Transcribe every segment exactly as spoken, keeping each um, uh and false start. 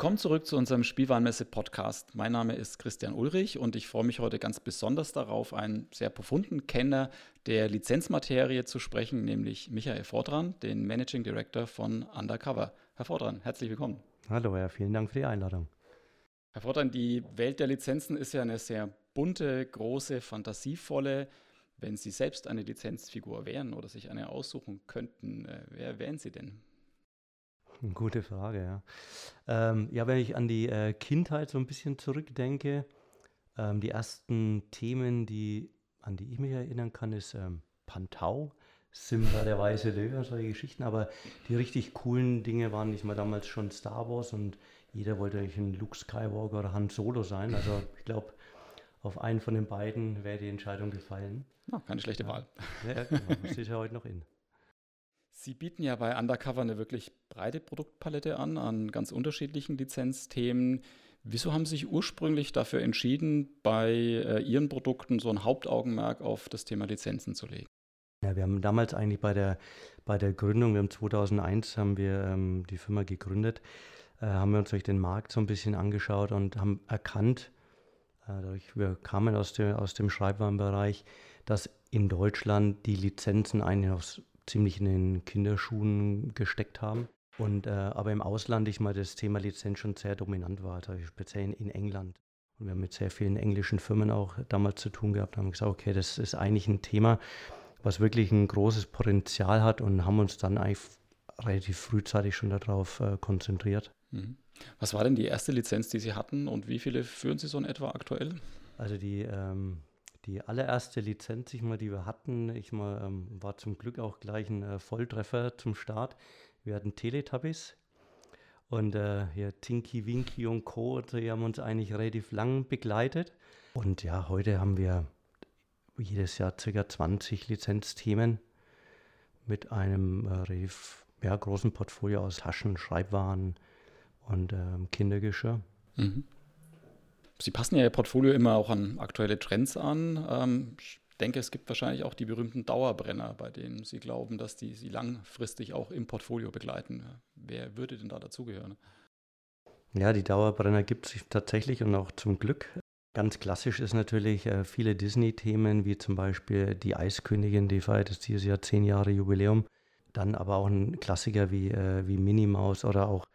Willkommen zurück zu unserem Spielwarenmesse-Podcast. Mein Name ist Christian Ulrich und ich freue mich heute ganz besonders darauf, einen sehr profunden Kenner der Lizenzmaterie zu sprechen, nämlich Michael Fortdran, den Managing Director von Undercover. Herr Fortdran, herzlich willkommen. Hallo, ja, vielen Dank für die Einladung. Herr Fortdran, die Welt der Lizenzen ist ja eine sehr bunte, große, fantasievolle. Wenn Sie selbst eine Lizenzfigur wären oder sich eine aussuchen könnten, wer wären Sie denn? Gute Frage, ja. Ähm, ja, wenn ich an die äh, Kindheit so ein bisschen zurückdenke, ähm, die ersten Themen, die, an die ich mich erinnern kann, ist ähm, Pantau, Simba der weiße Löwe und solche Geschichten, aber die richtig coolen Dinge waren, ich war damals schon Star Wars und jeder wollte eigentlich ein Luke Skywalker oder Han Solo sein, also ich glaube, auf einen von den beiden wäre die Entscheidung gefallen. Na, keine schlechte ja. Wahl. Ja, genau, das ist ja heute noch in. Sie bieten ja bei Undercover eine wirklich breite Produktpalette an, an ganz unterschiedlichen Lizenzthemen. Wieso haben Sie sich ursprünglich dafür entschieden, bei äh, Ihren Produkten so ein Hauptaugenmerk auf das Thema Lizenzen zu legen? Ja, wir haben damals eigentlich bei der, bei der Gründung, im zweitausendeins haben wir ähm, die Firma gegründet, äh, haben wir uns durch den Markt so ein bisschen angeschaut und haben erkannt, äh, dadurch, wir kamen aus, der, aus dem Schreibwarenbereich, dass in Deutschland die Lizenzen eigentlich noch ziemlich in den Kinderschuhen gesteckt haben. Und, äh, aber im Ausland, ich mal das Thema Lizenz schon sehr dominant war, also speziell in, in England. Und wir haben mit sehr vielen englischen Firmen auch damals zu tun gehabt, haben gesagt, okay, das ist eigentlich ein Thema, was wirklich ein großes Potenzial hat und haben uns dann eigentlich relativ frühzeitig schon darauf äh, konzentriert. Was war denn die erste Lizenz, die Sie hatten und wie viele führen Sie so in etwa aktuell? Also die... Ähm, Die allererste Lizenz, ich mal, die wir hatten, ich mal, ähm, war zum Glück auch gleich ein äh, Volltreffer zum Start. Wir hatten Teletubbies und äh, ja, Tinky Winky und Co. Die haben uns eigentlich relativ lang begleitet. Und ja, heute haben wir jedes Jahr ca. zwanzig Lizenzthemen mit einem äh, relativ ja, großen Portfolio aus Taschen, Schreibwaren und ähm, Kindergeschirr. Mhm. Sie passen ja Ihr Portfolio immer auch an aktuelle Trends an. Ähm, ich denke, es gibt wahrscheinlich auch die berühmten Dauerbrenner, bei denen Sie glauben, dass die Sie langfristig auch im Portfolio begleiten. Wer würde denn da dazugehören? Ja, die Dauerbrenner gibt es tatsächlich und auch zum Glück. Ganz klassisch ist natürlich äh, viele Disney-Themen, wie zum Beispiel die Eiskönigin, die feiert jetzt dieses Jahr zehn Jahre Jubiläum. Dann aber auch ein Klassiker wie, äh, wie Minnie Maus oder auch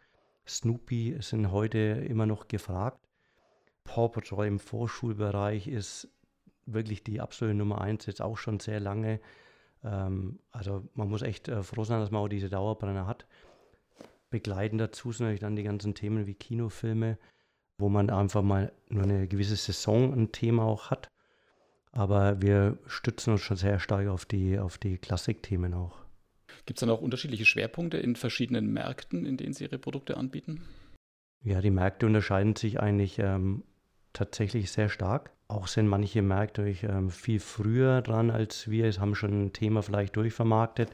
Snoopy sind heute immer noch gefragt. Paw Patrol im Vorschulbereich ist wirklich die absolute Nummer eins, jetzt auch schon sehr lange. Ähm, also man muss echt äh, froh sein, dass man auch diese Dauerbrenner hat. Begleitend dazu sind natürlich dann die ganzen Themen wie Kinofilme, wo man einfach mal nur eine gewisse Saison ein Thema auch hat. Aber wir stützen uns schon sehr stark auf die, auf die Klassikthemen auch. Gibt es dann auch unterschiedliche Schwerpunkte in verschiedenen Märkten, in denen Sie Ihre Produkte anbieten? Ja, die Märkte unterscheiden sich eigentlich ähm, tatsächlich sehr stark. Auch sind manche Märkte ähm, viel früher dran als wir. Es haben schon ein Thema vielleicht durchvermarktet.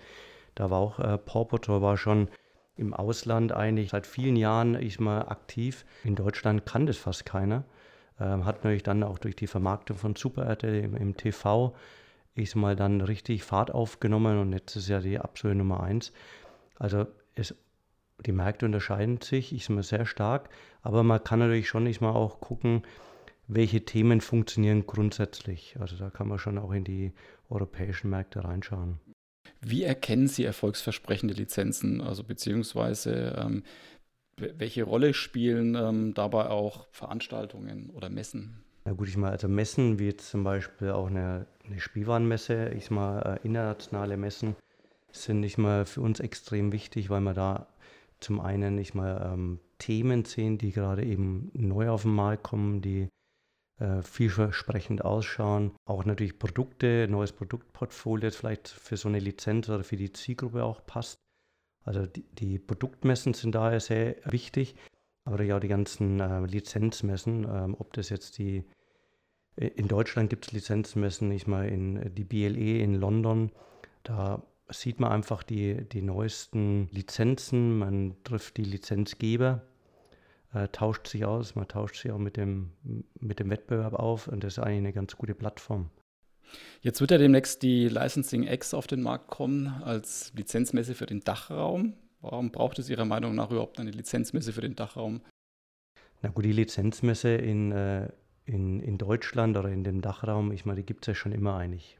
Da war auch äh, Paw Patrol war schon im Ausland eigentlich seit vielen Jahren ich mal aktiv. In Deutschland kann das fast keiner. Ähm, hat natürlich dann auch durch die Vermarktung von Super R T L im, im T V ich mal dann richtig Fahrt aufgenommen und jetzt ist ja die absolute Nummer eins. Also es Die Märkte unterscheiden sich, ich sage mal, sehr stark, aber man kann natürlich schon nicht mal auch gucken, welche Themen funktionieren grundsätzlich. Also da kann man schon auch in die europäischen Märkte reinschauen. Wie erkennen Sie erfolgsversprechende Lizenzen, also beziehungsweise ähm, welche Rolle spielen ähm, dabei auch Veranstaltungen oder Messen? Na gut, ich meine, also Messen wie jetzt zum Beispiel auch eine, eine Spielwarenmesse, ich sage mal, internationale Messen sind nicht mal für uns extrem wichtig, weil man da zum einen nicht mal ähm, Themen sehen, die gerade eben neu auf den Markt kommen, die äh, vielversprechend ausschauen. Auch natürlich Produkte, neues Produktportfolio, das vielleicht für so eine Lizenz oder für die Zielgruppe auch passt. Also die, die Produktmessen sind daher sehr wichtig, aber ja auch die ganzen äh, Lizenzmessen, ähm, ob das jetzt die, in Deutschland gibt es Lizenzmessen, nicht mal in die B L E in London, da sieht man einfach die, die neuesten Lizenzen, man trifft die Lizenzgeber, äh, tauscht sich aus, man tauscht sich auch mit dem, mit dem Wettbewerb auf und das ist eigentlich eine ganz gute Plattform. Jetzt wird ja demnächst die Licensing X auf den Markt kommen als Lizenzmesse für den Dachraum. Warum braucht es Ihrer Meinung nach überhaupt eine Lizenzmesse für den Dachraum? Na gut, die Lizenzmesse in, äh, in, in Deutschland oder in dem Dachraum, ich meine, die gibt es ja schon immer eigentlich.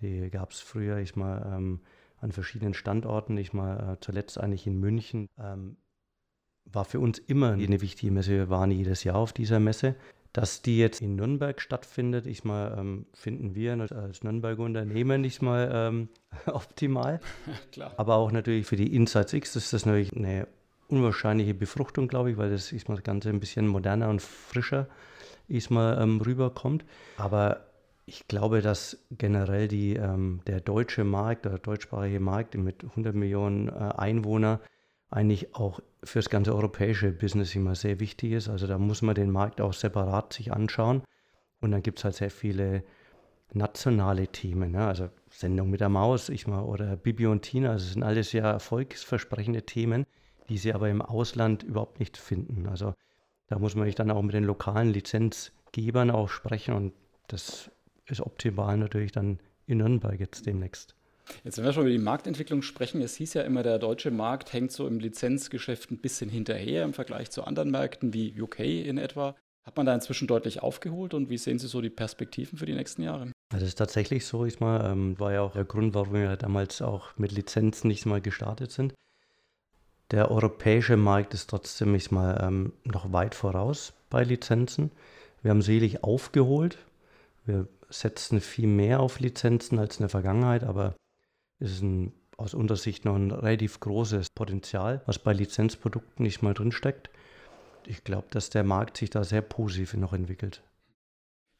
Die gab es früher, ich mal ähm, an verschiedenen Standorten, ich mal äh, zuletzt eigentlich in München. Ähm, war für uns immer eine wichtige Messe, wir waren jedes Jahr auf dieser Messe. Dass die jetzt in Nürnberg stattfindet, ich mal, ähm, finden wir als Nürnberger Unternehmen nicht mal ähm, optimal. Klar. Aber auch natürlich für die Insights X ist das natürlich eine unwahrscheinliche Befruchtung, glaube ich, weil das, ich mal, das Ganze ein bisschen moderner und frischer ich mal, ähm, rüberkommt. Aber ich glaube, dass generell die, ähm, der deutsche Markt, der deutschsprachige Markt mit hundert Millionen äh, Einwohner eigentlich auch für das ganze europäische Business immer sehr wichtig ist. Also da muss man den Markt auch separat sich anschauen. Und dann gibt es halt sehr viele nationale Themen, ne? Also Sendung mit der Maus, ich mal, oder Bibi und Tina. Also das sind alles ja erfolgsversprechende Themen, die sie aber im Ausland überhaupt nicht finden. Also da muss man dann auch mit den lokalen Lizenzgebern auch sprechen. Und das ist optimal natürlich dann in Nürnberg jetzt demnächst. Jetzt, wenn wir schon über die Marktentwicklung sprechen, es hieß ja immer, der deutsche Markt hängt so im Lizenzgeschäft ein bisschen hinterher im Vergleich zu anderen Märkten wie U K in etwa. Hat man da inzwischen deutlich aufgeholt und wie sehen Sie so die Perspektiven für die nächsten Jahre? Das ist tatsächlich so, ich mal, ähm, war ja auch der Grund, warum wir damals auch mit Lizenzen nicht mal gestartet sind. Der europäische Markt ist trotzdem ich mal, ähm, noch weit voraus bei Lizenzen. Wir haben selig aufgeholt. Wir setzen viel mehr auf Lizenzen als in der Vergangenheit, aber es ist ein, aus unserer Sicht noch ein relativ großes Potenzial, was bei Lizenzprodukten nicht mal drinsteckt. Ich glaube, dass der Markt sich da sehr positiv noch entwickelt.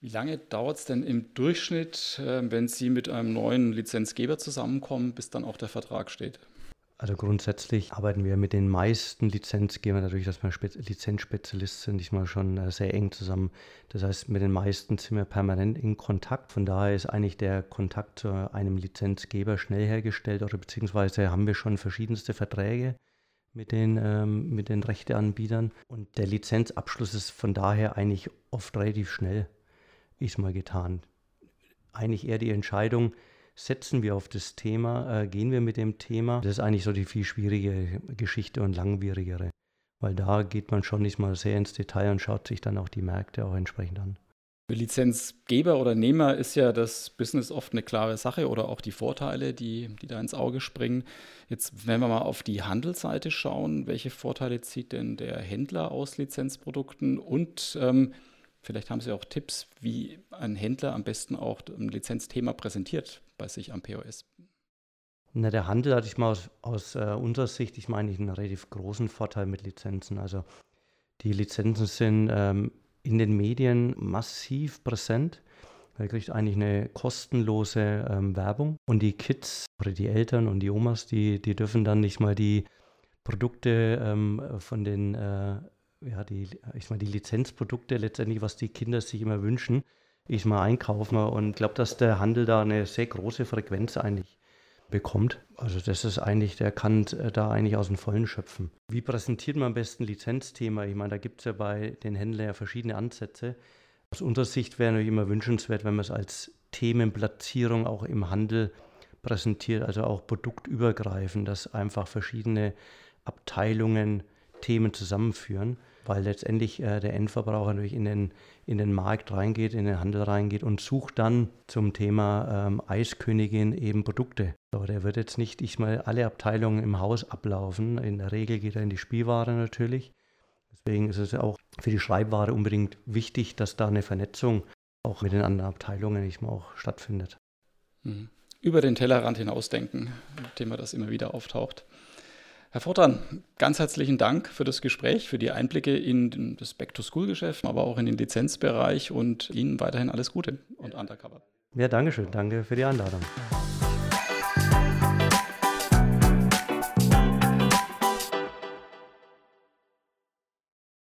Wie lange dauert es denn im Durchschnitt, wenn Sie mit einem neuen Lizenzgeber zusammenkommen, bis dann auch der Vertrag steht? Also grundsätzlich arbeiten wir mit den meisten Lizenzgebern, dadurch, dass wir Spez- Lizenzspezialist sind, nicht mal schon sehr eng zusammen. Das heißt, mit den meisten sind wir permanent in Kontakt. Von daher ist eigentlich der Kontakt zu einem Lizenzgeber schnell hergestellt oder beziehungsweise haben wir schon verschiedenste Verträge mit den, ähm, mit den Rechteanbietern. Und der Lizenzabschluss ist von daher eigentlich oft relativ schnell, ist mal getan. Eigentlich eher die Entscheidung, setzen wir auf das Thema, äh, gehen wir mit dem Thema. Das ist eigentlich so die viel schwierige Geschichte und langwierigere, weil da geht man schon nicht mal sehr ins Detail und schaut sich dann auch die Märkte auch entsprechend an. Für Lizenzgeber oder Nehmer ist ja das Business oft eine klare Sache oder auch die Vorteile, die, die da ins Auge springen. Jetzt, wenn wir mal auf die Handelsseite schauen, welche Vorteile zieht denn der Händler aus Lizenzprodukten und ähm, vielleicht haben Sie auch Tipps, wie ein Händler am besten auch ein Lizenzthema präsentiert bei sich am P O S. Na, der Handel hatte ich mal aus, aus äh, unserer Sicht, ich meine, einen relativ großen Vorteil mit Lizenzen. Also die Lizenzen sind ähm, in den Medien massiv präsent. Man kriegt eigentlich eine kostenlose ähm, Werbung. Und die Kids oder die Eltern und die Omas, die, die dürfen dann nicht mal die Produkte ähm, von den äh, ja, die, ich meine, die Lizenzprodukte letztendlich, was die Kinder sich immer wünschen, ich mal einkaufen und glaube, dass der Handel da eine sehr große Frequenz eigentlich bekommt. Also das ist eigentlich, der kann da eigentlich aus dem Vollen schöpfen. Wie präsentiert man am besten Lizenzthema? Ich meine, da gibt es ja bei den Händlern ja verschiedene Ansätze. Aus unserer Sicht wäre natürlich immer wünschenswert, wenn man es als Themenplatzierung auch im Handel präsentiert, also auch produktübergreifend, dass einfach verschiedene Abteilungen Themen zusammenführen, weil letztendlich äh, der Endverbraucher natürlich in den, in den Markt reingeht, in den Handel reingeht und sucht dann zum Thema ähm, Eiskönigin eben Produkte. So, der wird jetzt nicht ich mal alle Abteilungen im Haus ablaufen. In der Regel geht er in die Spielware natürlich. Deswegen ist es auch für die Schreibware unbedingt wichtig, dass da eine Vernetzung auch mit den anderen Abteilungen ich mal auch stattfindet. Mhm. Über den Tellerrand hinausdenken, Thema, das immer wieder auftaucht. Herr Fortdran, ganz herzlichen Dank für das Gespräch, für die Einblicke in das Back-to-School-Geschäft, aber auch in den Lizenzbereich und Ihnen weiterhin alles Gute und Undercover. Ja, danke schön. Danke für die Einladung.